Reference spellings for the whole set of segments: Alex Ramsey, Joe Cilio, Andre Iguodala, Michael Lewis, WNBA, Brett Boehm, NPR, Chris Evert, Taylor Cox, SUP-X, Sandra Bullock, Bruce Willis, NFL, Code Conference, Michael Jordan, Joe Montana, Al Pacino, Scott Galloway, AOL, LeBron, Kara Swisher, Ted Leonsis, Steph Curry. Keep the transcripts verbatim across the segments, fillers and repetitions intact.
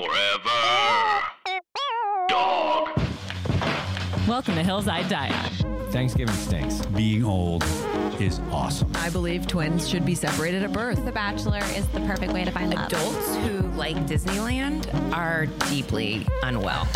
Forever. Dog. Welcome to Hillside Diet. Thanksgiving stinks. Being old is awesome. I believe twins should be separated at birth. The Bachelor is the perfect way to find love. Adults who like Disneyland are deeply unwell.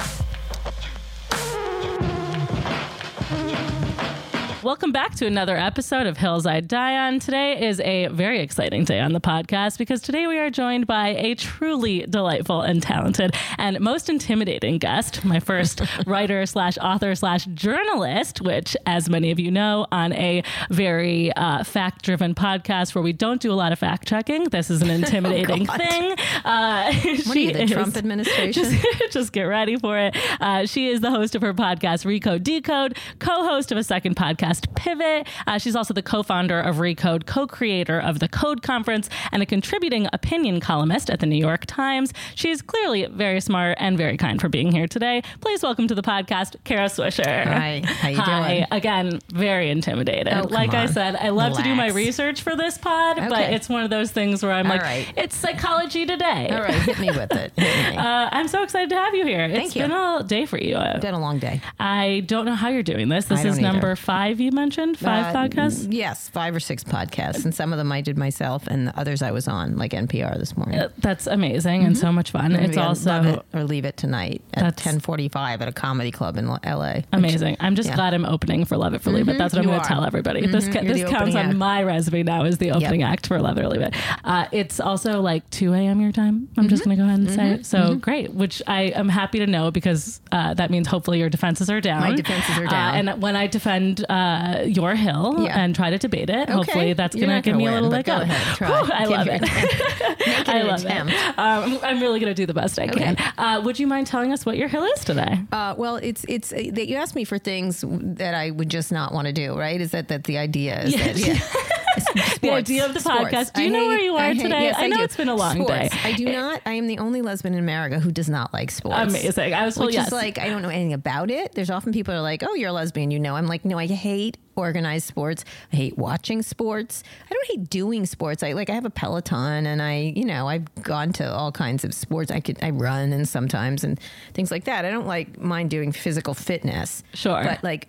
Welcome back to another episode of Hills I Die On. Today is a very exciting day on the podcast because today we are joined by a truly delightful and talented and most intimidating guest, my first writer slash author slash journalist, which, as many of you know, on a very uh, fact-driven podcast where we don't do a lot of fact-checking. This is an intimidating oh, thing. Uh, what are you, the is, Trump administration? Just, just get ready for it. Uh, she is the host of her podcast, Recode Decode, co-host of a second podcast, Pivot. Uh, she's also the co-founder of Recode, co-creator of the Code Conference, and a contributing opinion columnist at the New York Times. She's clearly very smart and very kind for being here today. Please welcome to the podcast, Kara Swisher. Hi. How you Hi. doing? Again, very intimidated. Oh, like I said, I love Relax. to do my research for this pod, okay. but it's one of those things where I'm All like, right. it's psychology today. All right. Hit me with it. Hit me. Uh, I'm so excited to have you here. Thank it's you. It's been a day for you. It's been a long day. I don't know how you're doing this. This is number either. five you mentioned? Five uh, podcasts? Yes, five or six podcasts. And some of them I did myself and the others I was on, like N P R this morning. Uh, that's amazing mm-hmm. and so much fun. Maybe it's I'll also... Love it or leave it tonight at ten forty-five at a comedy club in L A. Amazing. Which, I'm just yeah. glad I'm opening for Love It or Leave It. Mm-hmm. That's what you I'm going to tell everybody. Mm-hmm. This ca- this counts on act. my resume now as the opening yep. act for Love It or Leave It. Uh, it's also like two a.m. your time. I'm mm-hmm. just going to go ahead and mm-hmm. say it. So mm-hmm. great, which I am happy to know because uh, that means hopefully your defenses are down. My defenses are down. Uh, and when I defend... Uh, Uh, your hill yeah. and try to debate it. Okay. Hopefully that's going to give me win, a little leg up. I love it. Make it I an love attempt. It. Um, I'm really going to do the best I okay. can. Uh, would you mind telling us what your hill is today? Uh, well, it's it's uh, that you asked me for things that I would just not want to do, right? Is that, that the idea is yes. that... Yeah. Sports. The idea of the podcast. Sports. Do you I know hate, where you are I today? Hate, yes, I, I know do. It's been a long sports. day. I do not. I am the only lesbian in America who does not like sports. Amazing. I was told, which yes. is like, I don't know anything about it. There's often people are like, oh, you're a lesbian. You know, I'm like, no, I hate organized sports. I hate watching sports. I don't hate doing sports. I like, I have a Peloton and I, you know, I've gone to all kinds of sports. I could, I run and sometimes and things like that. I don't like mind doing physical fitness. Sure. But like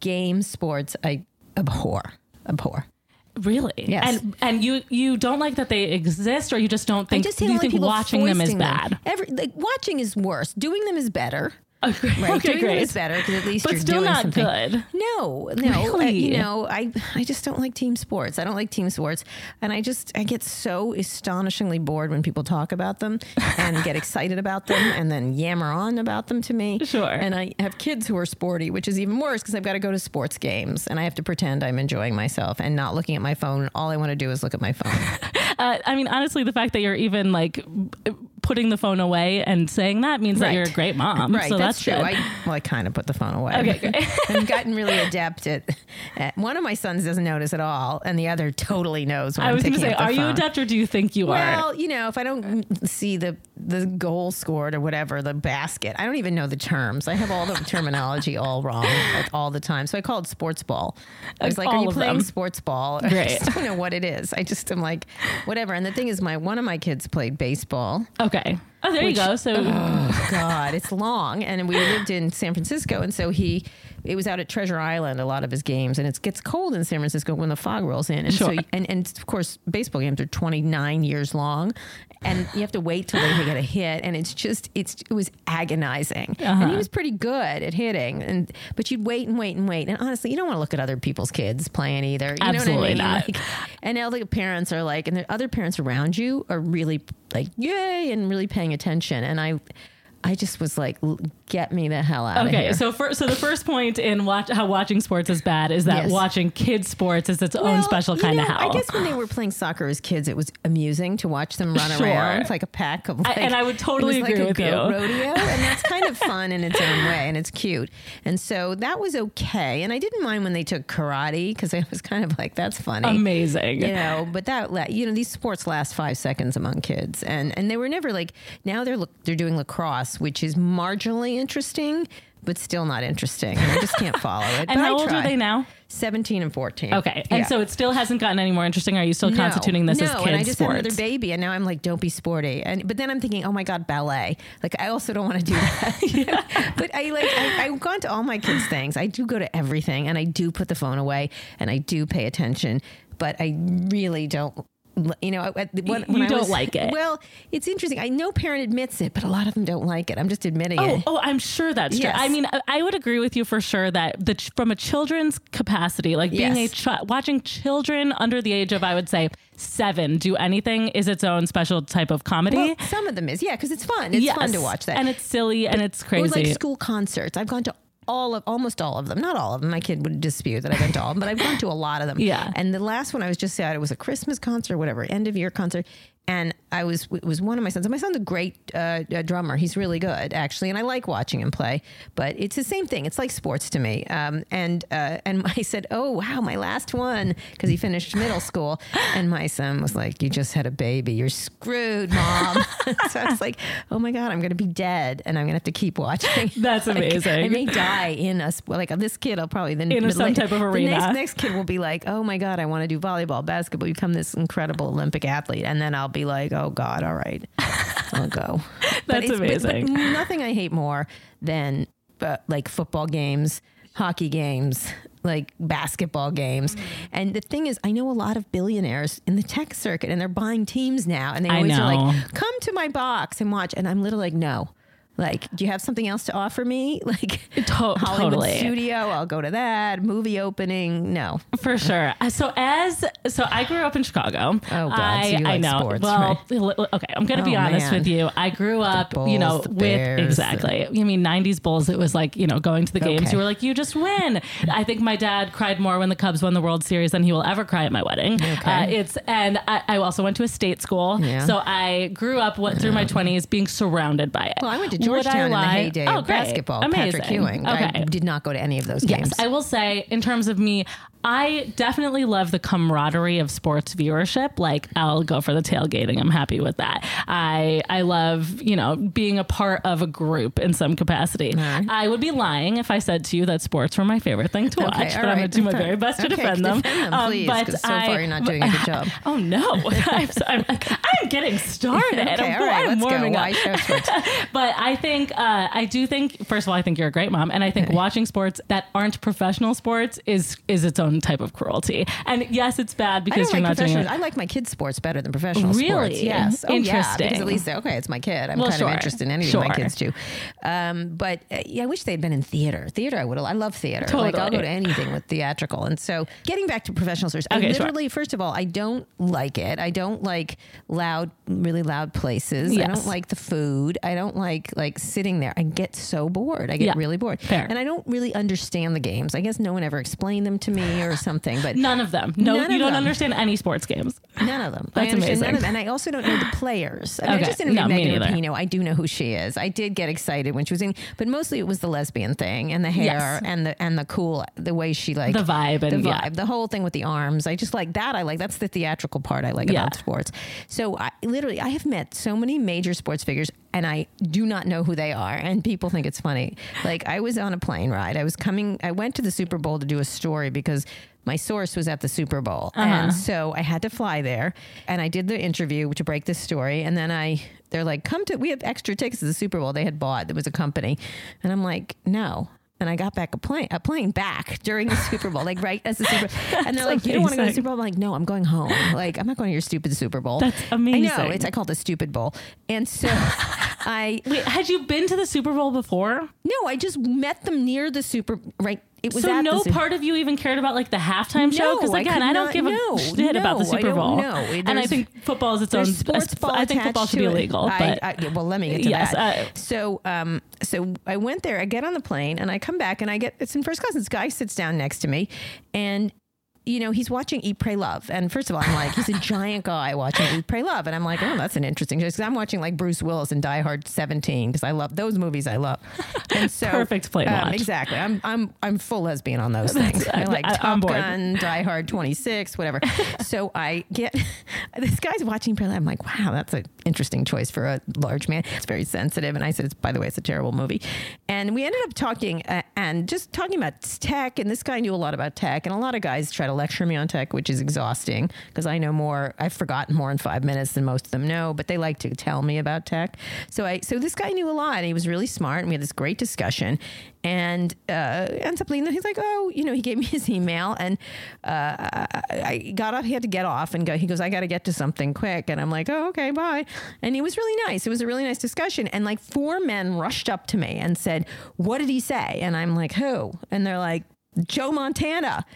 game sports, I abhor, abhor. Really? Yes. And and you, you don't like that they exist, or you just don't think, I just you think watching them is bad? Them. Every, like, watching is worse. Doing them is better. Okay, right? okay Doing great. them is better because at least but you're doing something. But still not good. No, no. Really? Uh, you know, I, I just don't like team sports. I don't like team sports. And I just, I get so astonishingly bored when people talk about them and get excited about them and then yammer on about them to me. Sure. And I have kids who are sporty, which is even worse because I've got to go to sports games and I have to pretend I'm enjoying myself and not looking at my phone. All I want to do is look at my phone. uh, I mean, honestly, the fact that you're even like... putting the phone away and saying that means right. that you're a great mom. Right, so that's, that's true. I, well, I kind of put the phone away. Okay, great. I've gotten really adept at, at. One of my sons doesn't notice at all, and the other totally knows. When I was going to say, are phone. you adept or do you think you well, are? Well, you know, if I don't see the the goal scored or whatever, the basket, I don't even know the terms. I have all the terminology all wrong like, all the time. So I called sports ball. I was like, all are you playing them. sports ball? Great. I just don't know what it is. I just am like, whatever. And the thing is, my one of my kids played baseball. Okay. Okay. Oh, there Which, you go. So, oh God, it's long. And we lived in San Francisco. And so he, it was out at Treasure Island, a lot of his games. And it gets cold in San Francisco when the fog rolls in. And sure. so, and, and of course, baseball games are twenty-nine years long. And you have to wait till they get a hit. And it's just, it's, it was agonizing. Uh-huh. And he was pretty good at hitting. And, but you'd wait and wait and wait. And honestly, you don't want to look at other people's kids playing either. You Absolutely know what I mean? Not. Like, and all the parents are like, and the other parents around you are really like, yay, and really paying attention. And I I just was like, get me the hell out okay, of here. Okay, so for, so the first point in watch, how watching sports is bad is that yes. watching kids' sports is its well, own special kind know, of hell. I guess when they were playing soccer as kids, it was amusing to watch them run sure. around. It's like a pack of like, I, and I would totally agree like with you. Rodeo, and that's kind of fun in its own way, and it's cute. And so that was okay. And I didn't mind when they took karate because I was kind of like, that's funny. Amazing. You know, but that, you know, these sports last five seconds among kids. And, and they were never like, now they're they're doing lacrosse, which is marginally interesting, but still not interesting. And I just can't follow it. And but how I old try. are they now? seventeen and fourteen. Okay. And yeah. so it still hasn't gotten any more interesting. Are you still no, constituting this no, as kids' sports? No, and I just sports? had another baby, and now I'm like, don't be sporty. And But then I'm thinking, oh, my God, ballet. Like, I also don't want to do that. yeah. But I, like, I, I've gone to all my kids' things. I do go to everything, and I do put the phone away, and I do pay attention. But I really don't. You know, when, when you I don't was, like it. Well, it's interesting. I know parent admits it, but a lot of them don't like it. I'm just admitting oh, it. Oh, I'm sure that's yes. true. I mean, I would agree with you for sure that the from a children's capacity, like being yes. a ch- watching children under the age of, I would say, seven do anything is its own special type of comedy. Well, some of them is, yeah, because it's fun. It's yes. fun to watch that, and it's silly but, and it's crazy. Or like school concerts. I've gone to. All of almost all of them, not all of them. My kid would dispute that I've been to all of them, but I've gone to a lot of them. Yeah. And the last one I was just at, it was a Christmas concert, whatever, end of year concert. And I was, it was one of my sons. My son's a great uh, a drummer. He's really good, actually. And I like watching him play, but it's the same thing. It's like sports to me. Um, and uh, and I said, oh, wow, my last one, because he finished middle school. And my son was like, you just had a baby. You're screwed, Mom. So I was like, oh, my God, I'm going to be dead. And I'm going to have to keep watching. That's like, amazing. I may die in a, like this kid, I'll probably then. In some like, type of arena. The next, next kid will be like, oh, my God, I want to do volleyball, basketball, become this incredible Olympic athlete. And then I'll be like, oh God, all right, I'll go. That's amazing. But, but nothing I hate more than uh, like football games, hockey games, like basketball games. And the thing is, I know a lot of billionaires in the tech circuit and they're buying teams now. And they always are like, come to my box and watch. And I'm literally like, no. Like, do you have something else to offer me? Like to- Hollywood totally. Studio, I'll go to that. Movie opening, no. For sure. So as, so I grew up in Chicago. Oh God, I, so you like I know. sports, well, right? Okay, I'm going to oh, be honest man. with you. I grew up, the Bulls, you know, the Bears, with, exactly. The... You mean nineties Bulls, it was like, you know, going to the games. Okay. You were like, you just win. I think my dad cried more when the Cubs won the World Series than he will ever cry at my wedding. Okay. Uh, it's, and I, I also went to a state school. Yeah. So I grew up what, through my twenties being surrounded by it. Well, I went to Georgetown in the heyday oh, of basketball. Amazing. Patrick Ewing. Okay. I did not go to any of those games. Yes, I will say, in terms of me, I definitely love the camaraderie of sports viewership. Like, I'll go for the tailgating. I'm happy with that. I I love, you know, being a part of a group in some capacity. Right. I would be lying if I said to you that sports were my favorite thing to okay, watch, but right. I'm going to do my very best okay, to defend them. Defend them um, please, but so I, far you're not doing a good job. Oh, no. I'm, so, I'm, I'm getting started. okay, I'm, all right, I'm let's warming go. Up. Why but I think, uh, I do think, first of all, I think you're a great mom. And I think okay. watching sports that aren't professional sports is is its own type of cruelty. And yes, it's bad because you're like not doing it. I like my kids' sports better than professional really? sports. Really? Yes. Oh, interesting. Yeah, because at least, okay, it's my kid. I'm well, kind sure. of interested in anything sure. my kids do. Um, but uh, yeah, I wish they'd been in theater. Theater, I would have. I love theater. Totally. Like, I'll go to anything with theatrical. And so getting back to professional sports, okay, I literally, sure. first of all, I don't like it. I don't like loud, really loud places. Yes. I don't like the food. I don't like like sitting there. I get so bored. I get yeah. really bored. Fair. And I don't really understand the games. I guess no one ever explained them to me. Or something, but none of them. No, you don't them. understand any sports games. None of them. That's I amazing. None of them. And I also don't know the players. I mean, okay. I just interviewed no, Megan Rapinoe. I do know who she is. I did get excited when she was in, but mostly it was the lesbian thing and the hair yes. and the and the cool, the way she like the vibe and the vibe, yeah. the whole thing with the arms. I just like that. I like that's the theatrical part I like yeah. about sports. So I, literally, I have met so many major sports figures, and I do not know who they are. And people think it's funny. Like I was on a plane ride. I was coming. I went to the Super Bowl to do a story because. My source was at the Super Bowl. Uh-huh. And so I had to fly there and I did the interview to break this story. And then I, they're like, come to, we have extra tickets to the Super Bowl. They had bought, there was a company. And I'm like, no. And I got back a plane, a plane back during the Super Bowl, like right as the Super Bowl. And they're like, amazing. You don't want to go to the Super Bowl? I'm like, no, I'm going home. Like, I'm not going to your stupid Super Bowl. That's amazing. I know, it's, I call it the stupid bowl. And so I... Wait, had you been to the Super Bowl before? No, I just met them near the Super, right? It was so no part of you even cared about like the halftime no, show? Because again, I, I don't not, give a no, shit no, about the Super Bowl. No, and I think football is its own. Sports ball I think football should be illegal. I, but I, well, let me get to yes, that. I, so, um, so I went there. I get on the plane and I come back and I get it's in first class. This guy sits down next to me, and you know, he's watching Eat, Pray, Love. And first of all, I'm like, he's a giant guy watching Eat, Pray, Love. And I'm like, oh, that's an interesting choice. Because I'm watching like Bruce Willis and Die Hard seventeen because I love those movies. I love. And so perfect play um, watch. Exactly. I'm I'm I'm full lesbian on those things. I like I, Top Gun, Die Hard twenty-six, whatever. So I get this guy's watching Eat, Pray, Love. I'm like, wow, that's an interesting choice for a large man. It's very sensitive. And I said, it's, by the way, it's a terrible movie. And we ended up talking uh, and just talking about tech. And this guy knew a lot about tech, and a lot of guys try to lecture me on tech, which is exhausting because I know more, I've forgotten more in five minutes than most of them know, but they like to tell me about tech. So I, so this guy knew a lot, and he was really smart, and we had this great discussion, and uh, ends up leaving. He's like, oh, you know, he gave me his email, and uh, I, I got off, he had to get off and go, he goes, I got to get to something quick. And I'm like, oh, okay, bye. And he was really nice. It was a really nice discussion. And like four men rushed up to me and said, what did he say? And I'm like, who? And they're like, Joe Montana.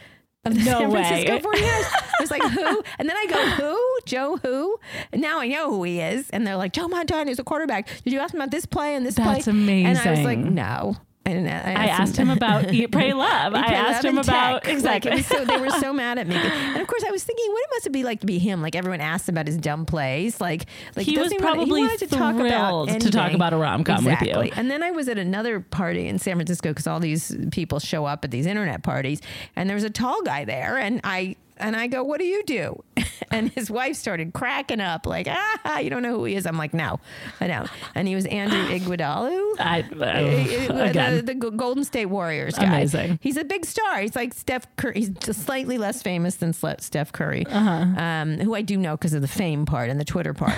Of the no San Francisco way. forty-niners. I was like, who? And then I go, who? Joe who? And now I know who he is. And they're like, Joe Montana is a quarterback. Did you ask him about this play and this That's play? That's amazing. And I was like, no. I, didn't, I, asked, I asked him, him about Eat, Pray, Love. Eat, Pray, I asked Love him about tech. Exactly. Like, so they were so mad at me. And of course, I was thinking, what it must be like to be him? Like everyone asked about his dumb plays. Like, like he was probably want, he thrilled to talk about, to talk about a rom com exactly. with you. And then I was at another party in San Francisco because all these people show up at these internet parties, and there was a tall guy there, and I and I go, what do you do? And his wife started cracking up, like, ah, you don't know who he is. I'm like, no, I know. And he was Andre Iguodala, I, uh, the, the, the Golden State Warriors guy. Amazing. He's a big star. He's like Steph Curry. He's just slightly less famous than Steph Curry, uh-huh. um, who I do know because of the fame part and the Twitter part.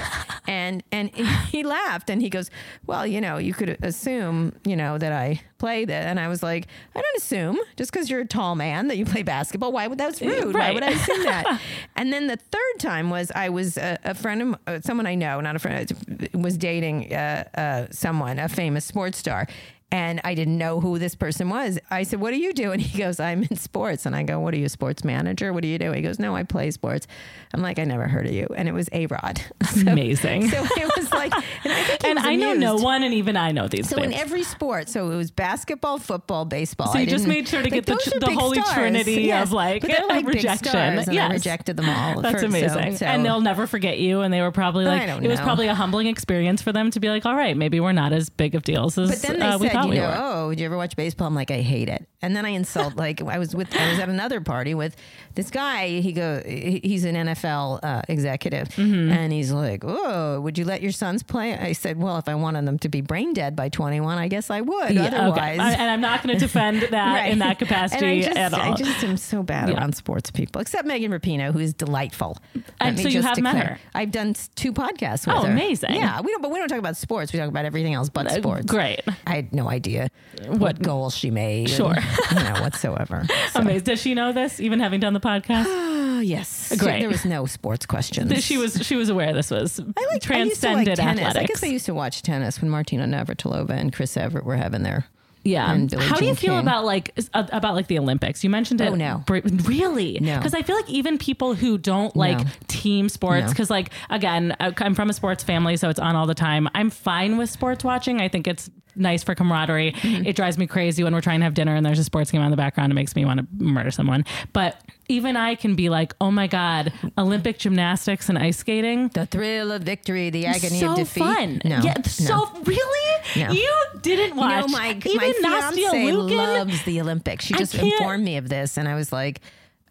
and and he laughed, and he goes, well, you know, you could assume, you know, that I play that. And I was like, I don't assume just because you're a tall man that you play basketball. Why would that's rude? Right. Why would I assume that? And then the third time was I was a, a friend of uh, someone I know, not a friend, was dating uh, uh, someone, a famous sports star. And I didn't know who this person was. I said, what do you do? And he goes, I'm in sports. And I go, what are you, a sports manager? What do you do? He goes, no, I play sports. I'm like, I never heard of you. And it was A-Rod. So, amazing. So it was like, and I think And I amused. know no one, and even I know these so things. So in every sport, so it was basketball, football, baseball. So you I just made sure to like, get the, the holy stars. trinity yes. of like, but like rejection. Yes. And I rejected them all. That's first, amazing. So, so. And they'll never forget you. And they were probably like, I don't know. It was probably a humbling experience for them to be like, all right, maybe we're not as big of deals as but then they uh, we said, You we know, were. oh, did you ever watch baseball? I'm like, I hate it. And then I insult, like I was with, I was at another party with this guy. He go, he's an N F L uh, executive, mm-hmm. and he's like, oh, would you let your sons play? I said, well, if I wanted them to be brain dead by twenty-one, I guess I would. Yeah, otherwise, okay. I, and I'm not going to defend that right. in that capacity just, at all. I just am so bad yeah. around sports people, except Megan Rapinoe, who is delightful. And so you have declare. met her. I've done two podcasts with oh, her. Oh, amazing. Yeah, we don't, but we don't talk about sports. We talk about everything else but uh, sports. Great. I no idea what, what goal she made. Sure. And, you know, whatsoever. So. Amazing. Does she know this, even having done the podcast? Oh, yes. Great. She, there was no sports questions. She was she was aware this was I like, transcended I like athletics. I guess I used to watch tennis when Martina Navratilova and Chris Evert were having their... Yeah. How do you feel King. about like uh, about like the Olympics? You mentioned it. Oh, no. Br- really? No. Because I feel like even people who don't like no. team sports, because no. like, again, I'm from a sports family, so it's on all the time. I'm fine with sports watching. I think it's nice for camaraderie. Mm-hmm. It drives me crazy when we're trying to have dinner and there's a sports game on the background. It makes me want to murder someone. But even I can be like, oh my God, Olympic gymnastics and ice skating. The thrill of victory, the agony so of defeat. So fun. No, yeah, no. So really? No. You didn't watch. You know, my, even my fiance loves the Olympics. She just informed me of this. And I was like,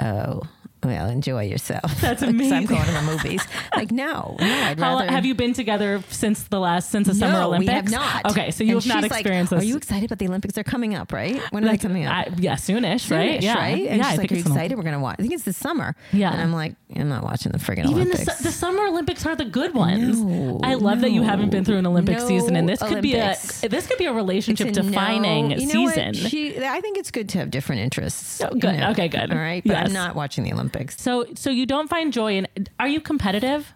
oh, well, enjoy yourself. That's amazing. I'm going to the movies. Like, no, no, I'd rather. How, have you been together since the last, since the no, Summer Olympics? No, we have not. Okay, so you and have not experienced like, this. Are you excited about the Olympics? They're coming up, right? When are like, they coming up? I, yeah, soonish, soonish, right? Yeah, right? And yeah, she's I like, are you excited? We're going to watch. I think it's this summer. Yeah. And I'm like, I'm not watching the friggin' Olympics. Even the, the Summer Olympics are the good ones. No, I love no, that you haven't been through an Olympic no season, and this Olympics. could be a this could be a relationship defining no, you know season. She, I think it's good to have different interests. Oh, good. You know? Okay, good. All right, but yes. I'm not watching the Olympics. So so you don't find joy in, are you competitive?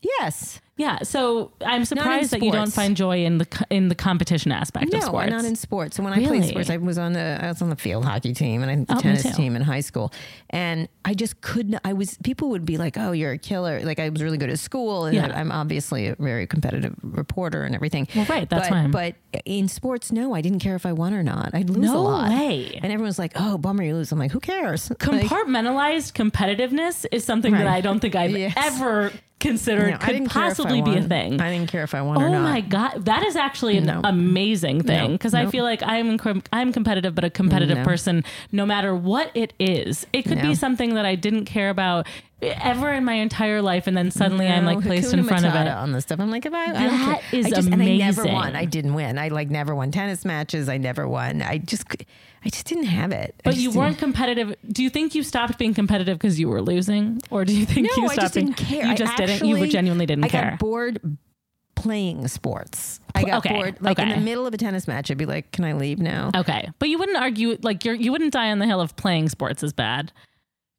Yes. Yeah, so I'm surprised that you don't find joy in the in the competition aspect no, of sports. No, not in sports. So when really? I played sports, I was on the I was on the field hockey team and I the oh, tennis team in high school, and I just couldn't. I was people would be like, "Oh, you're a killer!" Like I was really good at school, and yeah. I, I'm obviously a very competitive reporter and everything. Well, right, that's why. But, but in sports, no, I didn't care if I won or not. I'd lose no a lot. No way. And everyone's like, "Oh, bummer, you lose." I'm like, "Who cares?" Compartmentalized like, competitiveness is something right. that I don't think I've yes. ever. Considered no, could possibly be a thing. I didn't care if I won oh or not. Oh my God. That is actually an no. amazing thing. No. Cause no. I feel like I'm, inc- I'm competitive, but a competitive no. person, no matter what it is, it could no. be something that I didn't care about ever in my entire life. And then suddenly no. I'm like placed Hakuna in front Matata of it on this stuff. I'm like, if I, that I is I just, amazing. And I never won. I didn't win. I like never won tennis matches. I never won. I just, I just didn't have it. But you weren't competitive. Do you think you stopped being competitive because you were losing, or do you think no, you stopped? I just didn't care. You just I didn't. Actually, you genuinely didn't I care. I got bored playing sports. I got okay. bored. Like okay. in the middle of a tennis match, I'd be like, "Can I leave now?" Okay, but you wouldn't argue. Like you're, you wouldn't die on the hill of playing sports is bad.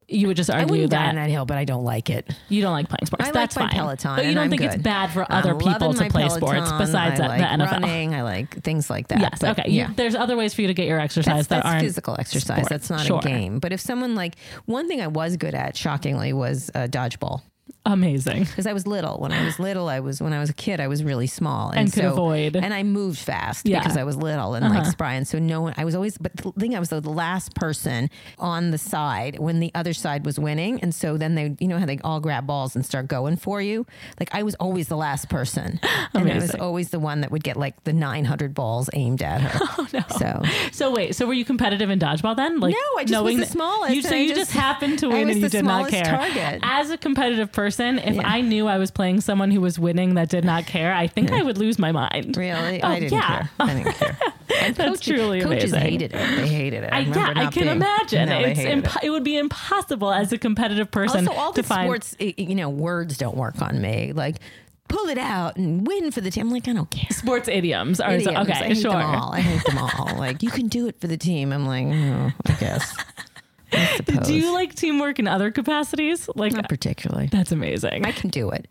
You would just argue that. I wouldn't that. die on that hill, but I don't like it. You don't like playing sports. I That's like my fine. Peloton, but you don't I'm think good. It's bad for other I'm people to play Peloton, sports besides I like the N F L. Running, I like things like that. Yes, but okay. Yeah. You, there's other ways for you to get your exercise that's, that that's aren't physical exercise. Sport. That's not sure. a game. But if someone like one thing I was good at, shockingly, was uh, dodgeball. Amazing. Because I was little. When I was little, I was when I was a kid, I was really small and, and could so, avoid. And I moved fast yeah. because I was little and uh-huh. like spry. And so no one. I was always. But the thing I was the last person on the side when the other side was winning. And so then they, you know how they all grab balls and start going for you. Like I was always the last person, and I was always the one that would get like the nine hundred balls aimed at her. Oh no. So so wait. So were you competitive in dodgeball then? Like no, I just was the smallest. You, so you just, just happened to win and you did not care. Target. As a competitive person. Person, if yeah. I knew I was playing someone who was winning that did not care, I think yeah. I would lose my mind. Really? Oh, I didn't yeah. care. I didn't care. That's coaches, truly coaches amazing. Coaches hated it. They hated it. I, I yeah, I can being, imagine. No, it's impo- it. it would be impossible as a competitive person also, all to the find... sports, you know, words don't work on me. Like... pull it out and win for the team. I'm like, I don't care. Sports idioms are idioms. So, okay, I hate sure. them all. I hate them all. Like, you can do it for the team. I'm like, oh, I guess. Do you like teamwork in other capacities? Like not particularly. That's amazing. I can do it.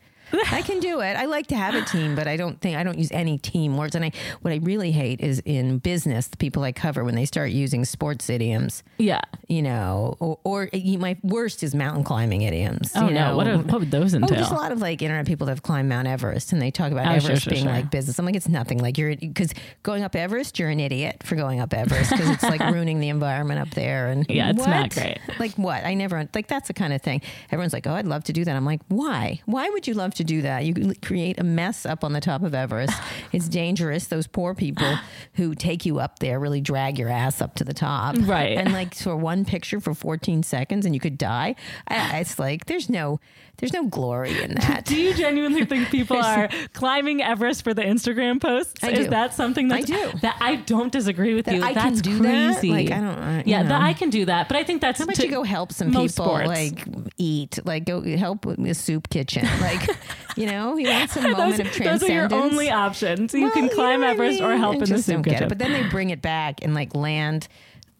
I can do it. I like to have a team, but I don't think I don't use any team words. And I what I really hate is in business, the people I cover when they start using sports idioms. Yeah, you know, or, or my worst is mountain climbing idioms. Oh you no, know? What, are, what would those entail? Oh, there's a lot of like internet people that have climbed Mount Everest, and they talk about oh, Everest sure, sure, being sure. like business. I'm like, it's nothing. Like you're because going up Everest, you're an idiot for going up Everest because it's like ruining the environment up there. And yeah, it's what? Not great. Like what? I never like that's the kind of thing. Everyone's like, oh, I'd love to do that. I'm like, why? Why would you love to? To do that, you create a mess up on the top of Everest. It's dangerous. Those poor people who take you up there really drag your ass up to the top, right? And like for one picture for fourteen seconds, and you could die. I, it's like there's no, there's no glory in that. Do you genuinely think people are climbing Everest for the Instagram posts? I do. Is that something that I do? That I don't disagree with that you. I that's can do crazy. That? Like I don't. I, yeah, that I can do that, but I think that's how about to, you go help some people sports. Like eat, like go help with a soup kitchen, like. You know, you want some moment those, of transcendence. Those are your only options. You well, can climb you know Everest I mean? Or help and in just the soup kitchen. But then they bring it back and like land.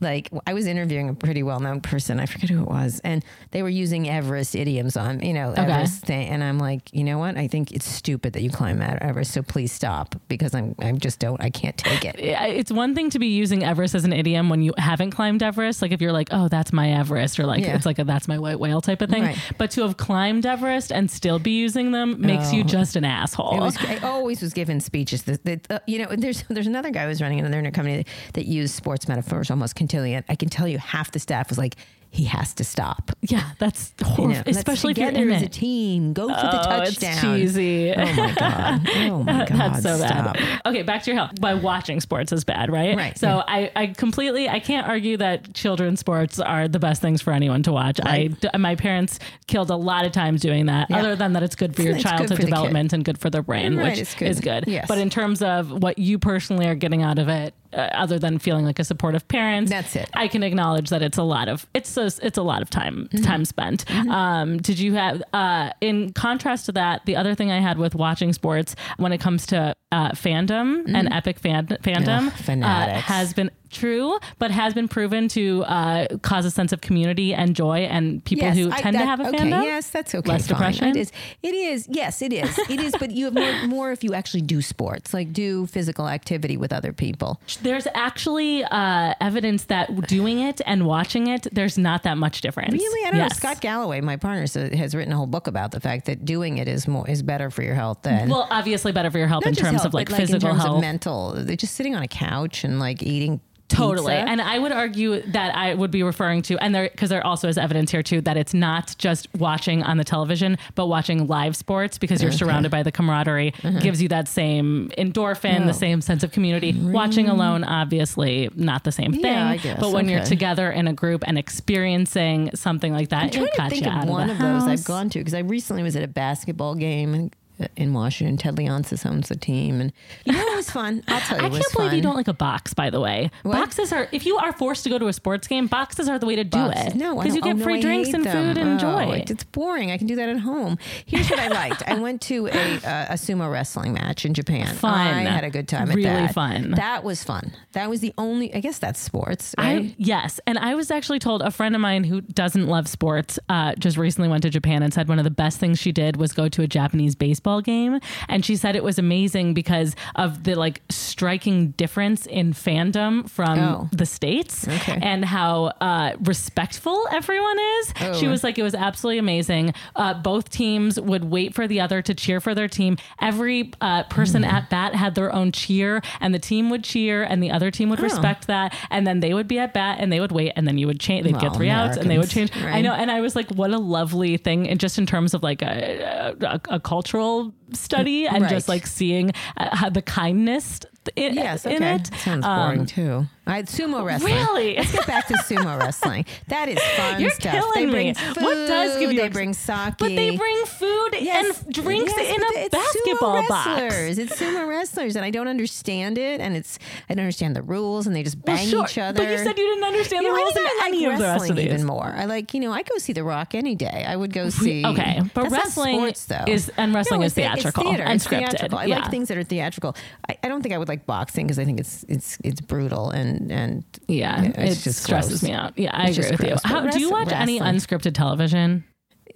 Like I was interviewing a pretty well-known person. I forget who it was. And they were using Everest idioms on, you know, okay. Everest thing. And I'm like, you know what? I think it's stupid that you climb Mount Everest. So please stop because I'm, I just don't, I can't take it. It's one thing to be using Everest as an idiom when you haven't climbed Everest. Like if you're like, oh, that's my Everest or like, yeah. it's like a, that's my white whale type of thing. Right. But to have climbed Everest and still be using them makes oh. you just an asshole. It was, I always was given speeches that, that uh, you know, there's, there's another guy who was running another company that, that used sports metaphors almost continuously. I can tell you half the staff was like, he has to stop. Yeah, that's horrible. You know, especially together if you're in as it. A team. Go for oh, the touchdown. It's cheesy. Oh my God. Oh my God. That's so stop. Bad. Okay, back to your health. By watching sports is bad, right? Right. So yeah. I, I completely, I can't argue that children's sports are the best things for anyone to watch. Right. I, my parents killed a lot of times doing that, yeah. other than that it's good for your it's childhood for development and good for their brain, right, which good. Is good. Yes. But in terms of what you personally are getting out of it, uh, other than feeling like a supportive parent, that's it. I can acknowledge that it's a lot of, it's a, it's a lot of time, mm-hmm. time spent. Mm-hmm. Um, did you have, uh, in contrast to that, the other thing I had with watching sports when it comes to, uh, fandom mm-hmm. and epic fan- fandom, oh, fanatics. Uh, has been true, but has been proven to uh, cause a sense of community and joy, and people yes, who I, tend that, to have a okay, fandom. Yes, that's okay. Less fine. Depression. It is. It is. Yes, it is. It is. But you have more, more if you actually do sports, like do physical activity with other people. There's actually uh, evidence that doing it and watching it, there's not that much difference. Really? I don't yes. know. Scott Galloway, my partner, has written a whole book about the fact that doing it is more is better for your health than... Well, obviously better for your health in terms health, of like, like physical in terms health. Of mental. They're just sitting on a couch and like eating... Totally. Pizza. And I would argue that I would be referring to, and there, because there also is evidence here too, that it's not just watching on the television, but watching live sports, because you're okay. surrounded by the camaraderie, uh-huh. gives you that same endorphin, oh. the same sense of community. Really? Watching alone, obviously not the same thing, yeah, I guess. But when okay. you're together in a group and experiencing something like that, I'm it got you out of the house. I'm trying to think of one of those I've gone to, because I recently was at a basketball game and in Washington, Ted Leonsis owns the team, and you know it was fun. I'll tell you, I it was can't believe fun. You don't like a box. By the way, what? Boxes are if you are forced to go to a sports game, boxes are the way to do boxes. It. No, because you get oh, free no, drinks and them. Food and oh, joy. It's boring. I can do that at home. Here's what I liked. I went to a, uh, a sumo wrestling match in Japan. Fun. I had a good time. Really at that. Fun. That was fun. That was the only. I guess that's sports. Right? I, yes, and I was actually told a friend of mine who doesn't love sports uh, just recently went to Japan and said one of the best things she did was go to a Japanese baseball game, and she said it was amazing because of the like striking difference in fandom from oh. the States okay. and how uh, respectful everyone is. Oh. She was like, it was absolutely amazing. Uh, both teams would wait for the other to cheer for their team. Every uh, person mm. at bat had their own cheer, and the team would cheer, and the other team would oh. respect that, and then they would be at bat, and they would wait, and then you would change. They'd well, get three Americans, outs, and they would change. Right? I know, and I was like, what a lovely thing, and just in terms of like a, a, a cultural study and right. just like seeing uh, how the kindness in, yes, okay. in it. Sounds boring um, too. I had sumo wrestling. Really? Let's get back to sumo wrestling. That is fun You're stuff. You're killing they bring me. Food, what does give you? They ex- bring sake. But they bring food yes, and drinks yes, in a it's basketball box. It's sumo wrestlers, and I don't understand it, and it's I don't understand the rules, and they just bang well, sure, each other. But you said you didn't understand you the know, rules. I didn't like any of the rest of these. Even more. I like you know I go see The Rock any day. I would go see. Okay, but that's wrestling not sports, though. Is and wrestling no, is theatrical theater, and scripted. Theatrical. I yeah. like things that are theatrical. I, I don't think I would like boxing because I think it's it's it's brutal and. And, and yeah, it, it just stresses gross. Me out. Yeah, I it's agree with gross. You. How, do you watch wrestling. Any unscripted television?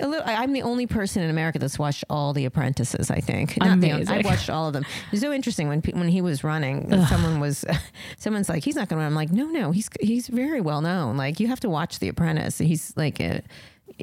A little, I'm the only person in America that's watched all The Apprentices, I think. Not the only, I watched all of them. It was so interesting when when he was running, Ugh. someone was, uh, someone's like, he's not going to run. I'm like, no, no, he's he's very well known. Like, you have to watch The Apprentice. He's like a...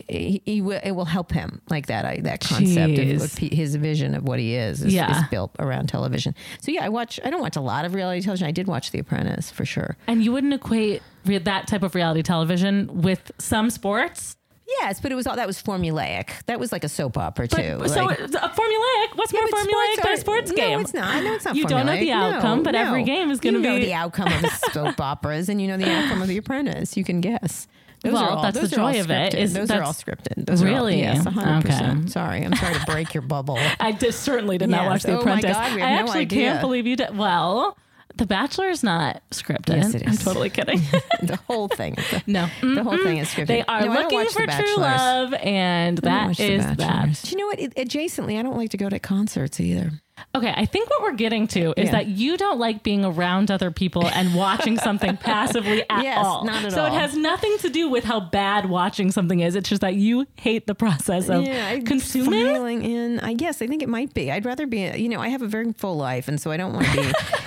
He, he w- it will help him like that. I, that concept Jeez. Of what he, his vision of what he is is, yeah. is built around television. So yeah, I watch, I don't watch a lot of reality television. I did watch The Apprentice for sure. And you wouldn't equate re- that type of reality television with some sports? Yes, but it was all that was formulaic. That was like a soap opera but, too. So like, it's formulaic. What's yeah, more formulaic are, than a sports no, game? No, it's not. I know it's not. You formulaic. Don't know the outcome, no, but no. every game is going to be. You know the outcome of soap operas, and you know the outcome of The Apprentice. You can guess. Those well, all, that's the joy of it. Is those are all scripted. Those really? Are all, yes, one hundred percent. Okay. Sorry, I'm sorry to break your bubble. I just certainly did yes. not watch The oh Apprentice. My God, we have I no actually idea. Can't believe you did. Well, The Bachelor is not scripted. Yes, it is. I'm totally kidding. The whole thing. The, no. Mm-mm. The whole thing is scripted. They are no, looking for true love, and that is that. Do you know what? It, adjacently, I don't like to go to concerts either. Okay, I think what we're getting to is yeah. that you don't like being around other people and watching something passively at yes, all. Not at so all. So it has nothing to do with how bad watching something is. It's just that you hate the process of yeah, consuming. Feeling in, I guess, I think it might be. I'd rather be, you know, I have a very full life, and so I don't want to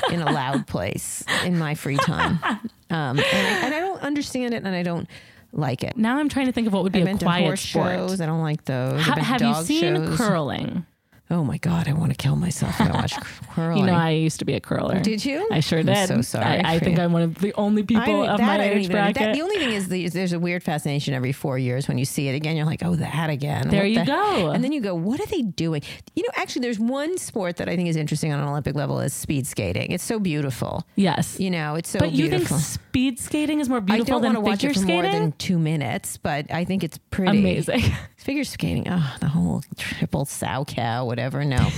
be in a loud place in my free time. Um, and, I, and I don't understand it, and I don't like it. Now I'm trying to think of what would be I've a been quiet to horse sport. Shows. I don't like those. How, have you seen shows. Curling? Oh my God, I want to kill myself when I watch curling. You know, I used to be a curler. Did you? I sure did. I'm so sorry. I, I think you. I'm one of the only people I, of my age bracket. That, the only thing is the, there's a weird fascination every four years when you see it again. You're like, oh, that again. There what you the? Go. And then you go, what are they doing? You know, actually, there's one sport that I think is interesting on an Olympic level is speed skating. It's so beautiful. Yes. You know, it's so but beautiful. But you think speed skating is more beautiful than figure skating? I don't want to watch it for skating? More than two minutes, but I think it's pretty. Amazing. Figure skating, oh, the whole triple sow cow, whatever, no.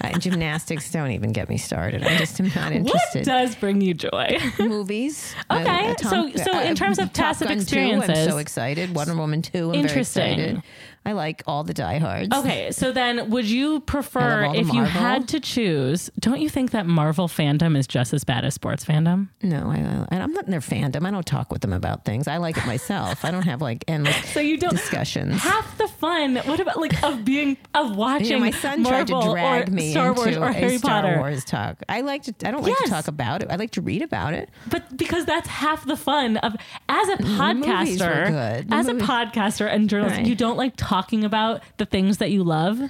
Uh, gymnastics don't even get me started. I just am not interested. What does bring you joy? Movies. Okay. Uh, Tom, so so in terms of uh, passive Top Gun experiences. two, I'm so excited. Wonder Woman two, I'm interesting. very excited. I like all the diehards. Okay, so then would you prefer, if Marvel? you had to choose, don't you think that Marvel fandom is just as bad as sports fandom? No, I, I, I'm not in their fandom. I don't talk with them about things. I like it myself. I don't have like endless so you don't, discussions. Half the fun, what about like of being, of watching you know, my son Marvel tried to drag or me Star Wars into or Harry a Star Potter. Wars talk. I like to, I don't like yes. to talk about it. I like to read about it. But because that's half the fun of, as a podcaster, as movies. a podcaster and journalist, right. you don't like talking talking about the things that you love.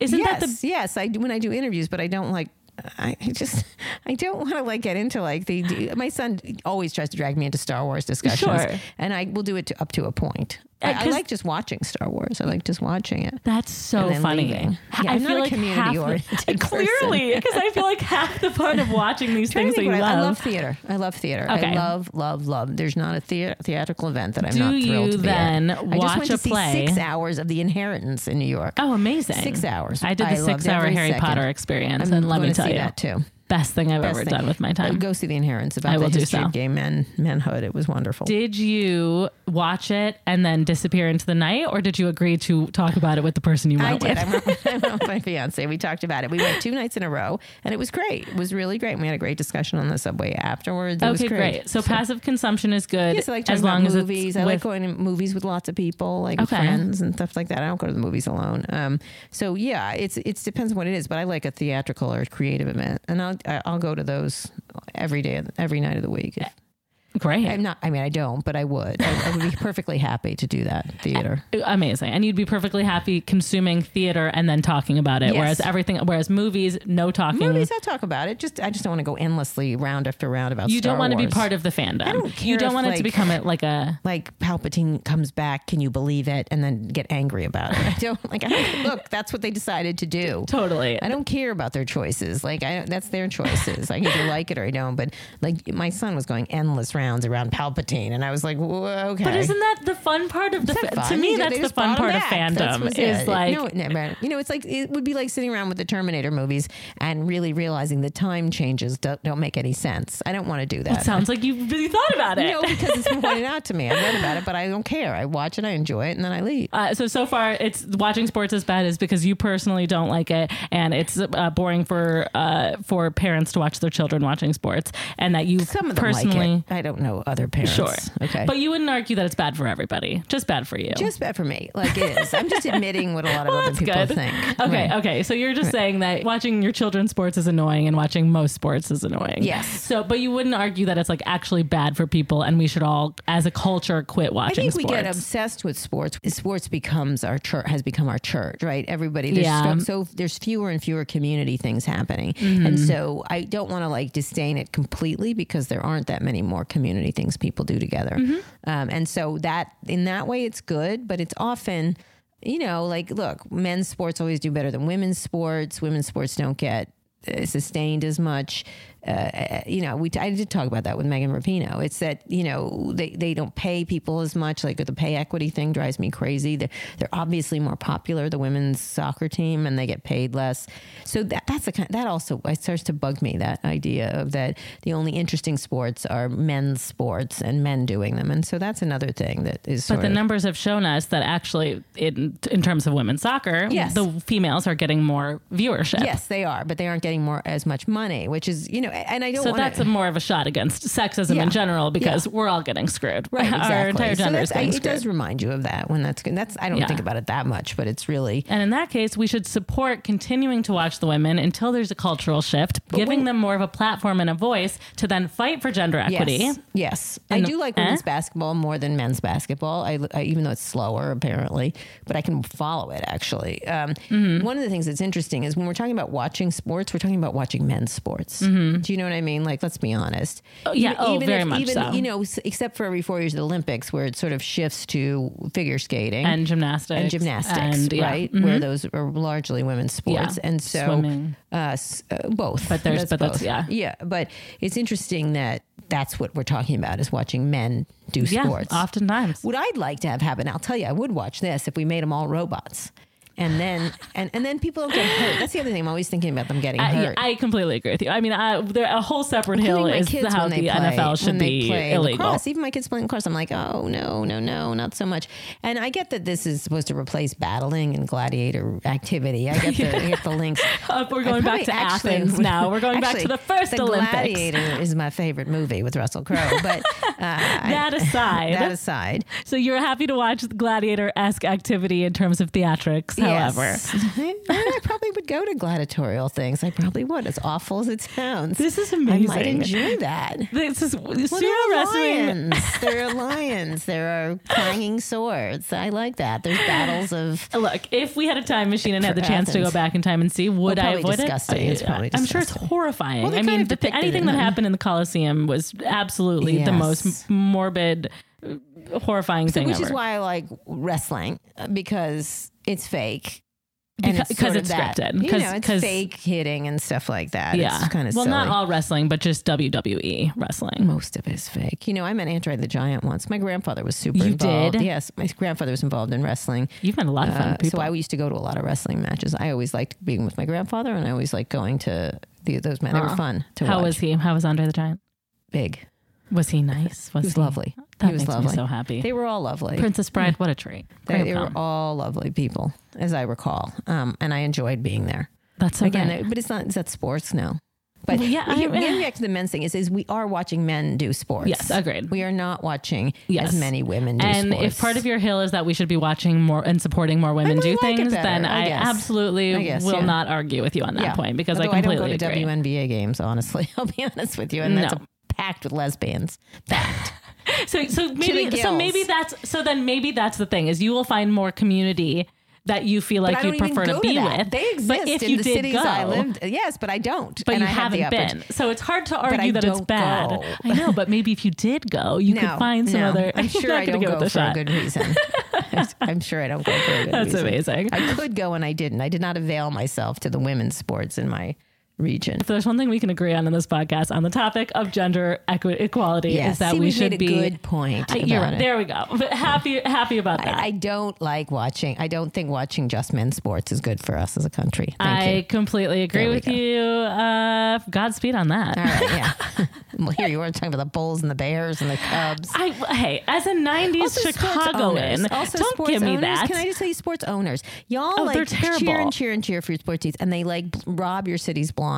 Isn't yes, that the yes I do when I do interviews, but I don't like I just I don't want to like get into like the my son always tries to drag me into Star Wars discussions sure. and I will do it to, up to a point. I, I like just watching Star Wars. I like just watching it. That's so funny. Yeah, I I'm feel not like a community oriented person. Clearly, because I feel like half the fun of watching these things that you love. I love theater. I love theater. Okay. I love, love, love. There's not a theater, theatrical event that I'm Do not thrilled to be at. Do you then watch a play? I just went to see six hours of The Inheritance in New York. Oh, amazing. Six hours. I did the six-hour Harry second. Potter experience, I'm and let me tell see you. that too. Best thing I've Best ever thing. done with my time. Uh, go see The Inheritance about I the will history do so. of gay men, manhood. It was wonderful. Did you watch it and then disappear into the night, or did you agree to talk about it with the person you went I with? Did. I went with? I went with my fiance. We talked about it. We went two nights in a row, and it was great. It was really great. And we had a great discussion on the subway afterwards. It okay, was great. great. So, so passive consumption is good. Yes, I like as long as movies. It's I like going to movies with lots of people, like okay. friends and stuff like that. I don't go to the movies alone. Um, so yeah, it's it depends on what it is, but I like a theatrical or creative event, and I'll. I'll go to those every day, every night of the week. If Great. I'm not, I mean, I don't, but I would. I, I would be perfectly happy to do that theater. Amazing. And you'd be perfectly happy consuming theater and then talking about it. Yes. Whereas everything, whereas movies, no talking. Movies, I'll talk about it. Just, I just don't want to go endlessly round after round about You Star don't want Wars. to be part of the fandom. I don't care. You don't want like, it to become a, like a... Like Palpatine comes back, can you believe it? And then get angry about it. I don't, like, I don't, look, that's what they decided to do. Totally. I don't care about their choices. Like, I, that's their choices. I either like it or I don't. But like, my son was going endless round. Around Palpatine, and I was like, okay. But isn't that the fun part of the fa- to me? That's the fun part of fandom. Is it. like no, never, you know, it's like it would be like sitting around with the Terminator movies and really realizing the time changes don't, don't make any sense. I don't want to do that. It sounds like you really thought about it. No, because it's been pointed out to me. I read about it, but I don't care. I watch it, I enjoy it, and then I leave. Uh, so so far, it's watching sports is bad is because you personally don't like it, and it's uh, boring for uh, for parents to watch their children watching sports, and that you Some of them personally. Like it. I don't. know other parents. Sure. Okay. But you wouldn't argue that it's bad for everybody. Just bad for you. Just bad for me. Like it is. I'm just admitting what a lot of well, other people good. think. Okay. Right. Okay. So you're just right. saying that watching your children's sports is annoying and watching most sports is annoying. Yes. So, but you wouldn't argue that it's like actually bad for people and we should all, as a culture, quit watching sports. I think sports. we get obsessed with sports. Sports becomes our church, has become our church, right? Everybody. There's yeah. So, so there's fewer and fewer community things happening. Mm-hmm. And so I don't want to like disdain it completely because there aren't that many more community community things people do together. Mm-hmm. Um, and so that in that way it's good, but it's often, you know, like, look, men's sports always do better than women's sports. Women's sports don't get uh, sustained as much. Uh, you know, we, I did talk about that with Megan Rapinoe. It's that, you know, they, they don't pay people as much. Like the pay equity thing drives me crazy. They're, they're obviously more popular, the women's soccer team, and they get paid less. So that, that's the kind, that also it starts to bug me, that idea of that the only interesting sports are men's sports and men doing them. And so that's another thing that is sort But the of, numbers have shown us that actually in, in terms of women's soccer, yes. the females are getting more viewership. Yes, they are, but they aren't getting more as much money, which is, you know, and I don't so wanna, that's a more of a shot against sexism yeah. in general because yeah. we're all getting screwed. Right, exactly. Our entire gender so is getting I, it screwed. It does remind you of that when that's good. That's I don't yeah. think about it that much, but it's really and in that case, we should support continuing to watch the women until there's a cultural shift, but giving when, them more of a platform and a voice to then fight for gender equity. Yes, yes. And, I do like eh? women's basketball more than men's basketball. I, I even though it's slower apparently, but I can follow it actually. Um, mm-hmm. One of the things that's interesting is when we're talking about watching sports, we're talking about watching men's sports. Mm-hmm. Do you know what I mean? Like, let's be honest. Oh, yeah, even, oh, even very if, much even, so. You know, except for every four years of the Olympics, where it sort of shifts to figure skating and gymnastics and gymnastics, and, yeah. right? Mm-hmm. Where those are largely women's sports, yeah. and so swimming, uh, uh, both. But there's, that's but both. that's yeah, yeah. But it's interesting that that's what we're talking about is watching men do yeah, sports. Oftentimes, what I'd like to have happen, I'll tell you, I would watch this if we made them all robots. And then and, and then people don't get hurt. That's the other thing. I'm always thinking about them getting I, hurt. I completely agree with you. I mean, I, there, a whole separate hill is how the play, N F L should be illegal. Lacrosse. Even my kids playing lacrosse, I'm like, oh, no, no, no, not so much. And I get that this is supposed to replace battling and gladiator activity. I get the, I get the links. Uh, we're going back to Athens would, now. We're going actually, back to the first the Olympics. Gladiator is my favorite movie with Russell Crowe. But uh, that aside. that aside. So you're happy to watch gladiator-esque activity in terms of theatrics, yes. however. I, I probably would go to gladiatorial things. I probably would, as awful as it sounds. This is amazing. I might enjoy that. This is well, pseudo wrestling. There are lions. There are clanging swords. I like that. There's battles of... Look, if we had a time machine and had the chance Athens. to go back in time and see, would well, I avoid disgusting. it? It's probably disgusting. I'm sure it's horrifying. Well, I mean, the, anything that happened in the Colosseum was absolutely yes. the most morbid... horrifying so, thing which ever. Is why I like wrestling, because it's fake because and it's, cause it's scripted because you know, it's fake hitting and stuff like that. Yeah, it's kind of well silly. Not all wrestling, but just W W E wrestling, most of it is fake. You know, I met Andre the Giant once. My grandfather was super you involved did? Yes, my grandfather was involved in wrestling. You've met a lot of fun uh, people. So I used to go to a lot of wrestling matches. I always liked being with my grandfather, and I always liked going to the, those men. They were fun to how watch. Was he how was Andre the Giant? Big. Was he nice? Was he was he? lovely. That he was makes lovely. me so happy. They were all lovely. Princess Bride, what a treat. They, they were all lovely people, as I recall. Um, and I enjoyed being there. That's so Again, it, but it's not, is that sports? No. But well, yeah, here, I, getting back to the men's thing is, is we are watching men do sports. Yes, agreed. We are not watching yes. as many women do and sports. And if part of your hill is that we should be watching more and supporting more women do like things, then I, I absolutely I guess, will yeah. not argue with you on that yeah. point, because Although I completely agree. I don't go to agree. W N B A games, honestly. I'll be honest with you. And no. that's a packed with lesbians. Packed. so so maybe so maybe that's so then maybe that's the thing, is you will find more community that you feel like you'd prefer to be with. They exist in the cities I lived. Yes, but I don't. But you haven't been. So it's hard to argue that it's bad. I know, but maybe if you did go, you could find some other. I'm sure I don't go for a good reason. I'm sure I don't go for a good reason. That's amazing. I could go and I didn't. I did not avail myself to the women's sports in my region. If there's one thing we can agree on in this podcast on the topic of gender equity equality yes. is that See, we should made be a good point. I, you're, there we go. But happy happy about that. I, I don't like watching. I don't think watching just men's sports is good for us as a country. Thank I you. completely agree there with you. Uh, Godspeed on that. All right, yeah. Well, here you were talking about the Bulls and the Bears and the Cubs. I, hey, as a nineties also Chicagoan, also don't give me owners. that. Can I just say sports owners? Y'all oh, like cheer and cheer and cheer for your sports teams, and they like rob your city's blind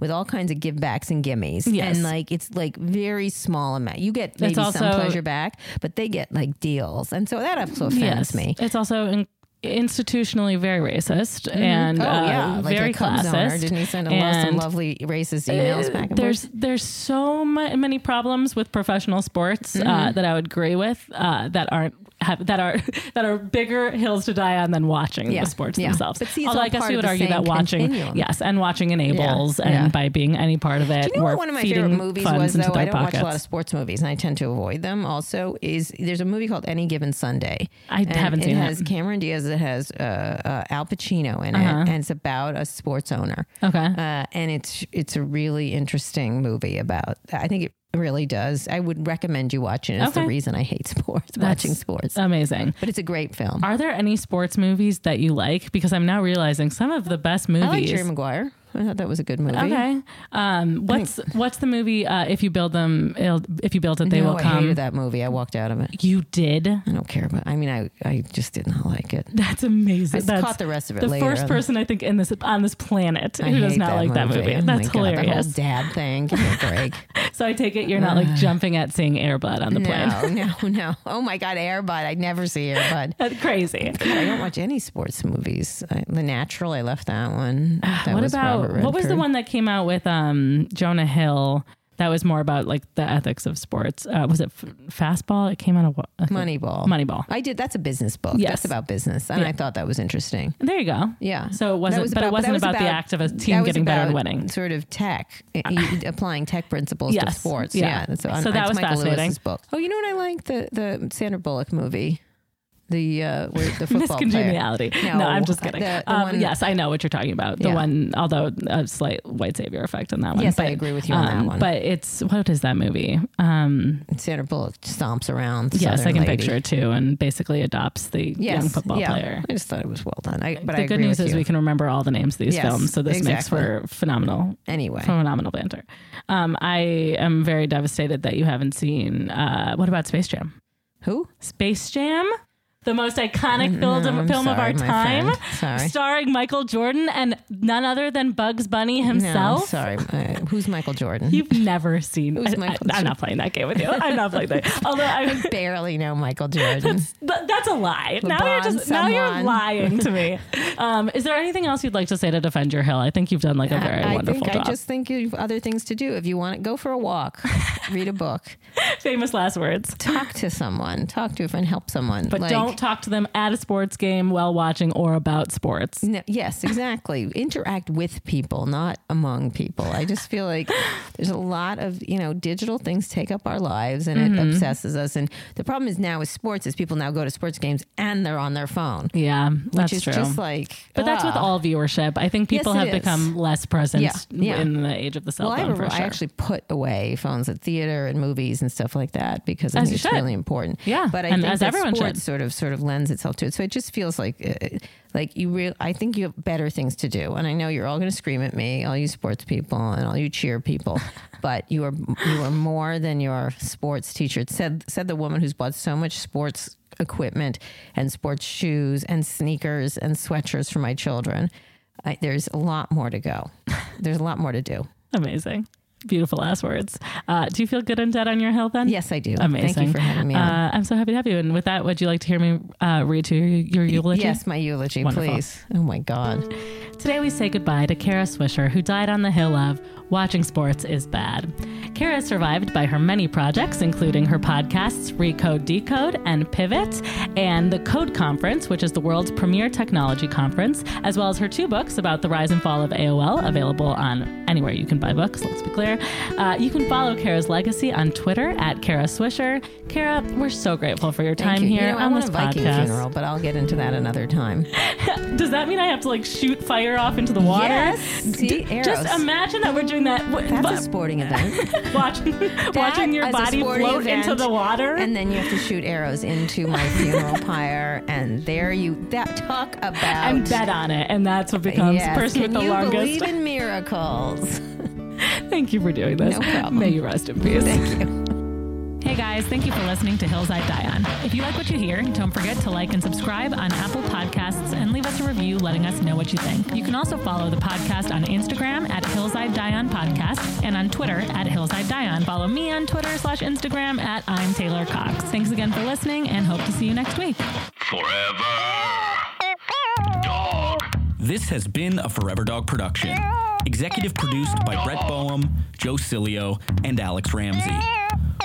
with all kinds of givebacks and gimmies. Yes. And like, it's like very small amount. You get maybe also, some pleasure back, but they get like deals. And so that also offends yes. me. It's also in- institutionally very racist mm-hmm. and oh, uh, yeah. like very classist. Owner, didn't he send a some lovely racist emails uh, back and there's, forth? There's so ma- many problems with professional sports mm-hmm. uh, that I would agree with uh, that aren't Have, that are that are bigger hills to die on than watching yeah. the sports yeah. themselves. But see, although I guess we would argue that watching, continuum. yes, and watching enables, yeah. and yeah. by being any part of it, do you know we're what one of my favorite movies was though? I don't pockets. watch a lot of sports movies, and I tend to avoid them. Also, is there's a movie called Any Given Sunday. I and haven't it seen it. It has Cameron Diaz. It has uh, uh, Al Pacino in uh-huh. it, and it's about a sports owner. Okay, uh, and it's it's a really interesting movie about. I think it. It really does. I would recommend you watching it. That's okay. the reason I hate sports, That's watching sports. Amazing. But it's a great film. Are there any sports movies that you like? Because I'm now realizing some of the best movies. I like Jerry Maguire. I thought that was a good movie. Okay. Um, what's think, what's the movie? Uh, if you build them, it'll, if you build it, they no, will come. I hated that movie. I walked out of it. You did? I don't care about. I mean, I, I just did not like it. That's amazing. I That's caught the rest of it. The later. first person I think in this on this planet I who does not that like movie. that movie. Oh That's hilarious. God, that whole dad thing. Give me a break. So I take it you're not uh, like jumping at seeing Air Bud on the no, plane. No, no, no. Oh my God, Air Bud. I never see Air Bud. That's crazy. God, I don't watch any sports movies. I, The Natural. I left that one. That what was about? What was the one that came out with um, Jonah Hill that was more about like the ethics of sports? Uh, was it f- Fastball? It came out of uh, Moneyball. Moneyball. I did. That's a business book. Yes. That's about business. And yeah. I thought that was interesting. There you go. Yeah. So it wasn't, was but about, it wasn't about, about the act of a team getting better and winning. Sort of tech, applying tech principles yes. to sports. Yeah. yeah. So, so that was Michael fascinating. Lewis's book. Oh, you know what I like? The, the Sandra Bullock movie. The uh, the football miscongeniality. No, no, I'm just kidding. The, the um, one, yes, I know what you're talking about. The yeah. one, although a slight white savior effect on that one. Yes, but, I agree with you um, on that one. But it's, what is that movie? Um, Sandra Bullock stomps around. Yes, I can lady. picture it too, and basically adopts the yes, young football yeah. player. I just thought it was well done. I, but the I good agree news with is you. we can remember all the names of these yes, films, so this exactly. makes for phenomenal. Anyway, phenomenal banter. Um, I am very devastated that you haven't seen. Uh, what about Space Jam? Who? Space Jam. The most iconic film, no, of, film sorry, of our time, starring Michael Jordan and none other than Bugs Bunny himself. No, sorry. Uh, who's Michael Jordan? You've never seen. Who's I, Michael I, I'm not playing that game with you. I'm not playing that. Although I, I barely know Michael Jordan. That's, that's a lie. LeBron, now you're just someone. now you're lying to me. Um, is there anything else you'd like to say to defend your hill? I think you've done like a very I, I wonderful think, job. I just think you have other things to do. If you want to go for a walk, read a book. Famous last words. Talk to someone. Talk to a friend. Help someone. But like, don't. Don't talk to them at a sports game while watching or about sports. No, yes, exactly. Interact with people, not among people. I just feel like there's a lot of, you know, digital things take up our lives and mm-hmm. it obsesses us. And the problem is now with sports is people now go to sports games and they're on their phone. Yeah, that's which is true. Just like, but uh, that's with all viewership. I think people yes, have is. become less present yeah, yeah. in the age of the cell well, phone. I, remember, for sure. I actually put away phones at theater and movies and stuff like that because I think it's should. really important. Yeah, but I and think as that everyone sports should. sort of. sort of lends itself to it. So it just feels like, uh, like you real, I think you have better things to do. And I know you're all going to scream at me, all you sports people and all you cheer people, but you are, you are more than your sports teacher. It said, said the woman who's bought so much sports equipment and sports shoes and sneakers and sweatshirts for my children. I, there's a lot more to go. There's a lot more to do. Amazing. Beautiful last words. Uh, do you feel good and dead on your hill then? Yes, I do. Amazing. Thank you for having me on. Uh, I'm so happy to have you. And with that, would you like to hear me uh, read to you your eulogy? Yes, my eulogy, Wonderful. please. Oh my God. Today we say goodbye to Kara Swisher, who died on the hill of Watching Sports is Bad. Kara is survived by her many projects, including her podcasts Recode Decode and Pivot, and the Code Conference, which is the world's premier technology conference, as well as her two books about the rise and fall of A O L, available on anywhere you can buy books, let's be clear. Uh, you can follow Kara's legacy on Twitter at Kara Swisher. Kara, we're so grateful for your time you. here you know, on this podcast. I want a Viking funeral, but I'll get into that another time. Does that mean I have to like shoot fire off into the water? Yes. See, D- just imagine that we're doing that. W- That's bu- a sporting event. watching, watching your body float event, into the water, and then you have to shoot arrows into my funeral pyre, and there you that talk about and bet on it, and that's what becomes yes. person Can with the you longest. Believe in miracles. Thank you for doing this. No problem. May you rest in peace. Thank you. Hey guys, thank you for listening to Hills I Die On. If you like what you hear, don't forget to like and subscribe on Apple Podcasts and leave us a review letting us know what you think. You can also follow the podcast on Instagram at Hills I Die On Podcast and on Twitter at Hills I Die On. Follow me on Twitter slash Instagram at I'm Taylor Cox. Thanks again for listening and hope to see you next week. Forever Dog. This has been a Forever Dog production. Executive produced by Brett Boehm, Joe Cilio, and Alex Ramsey.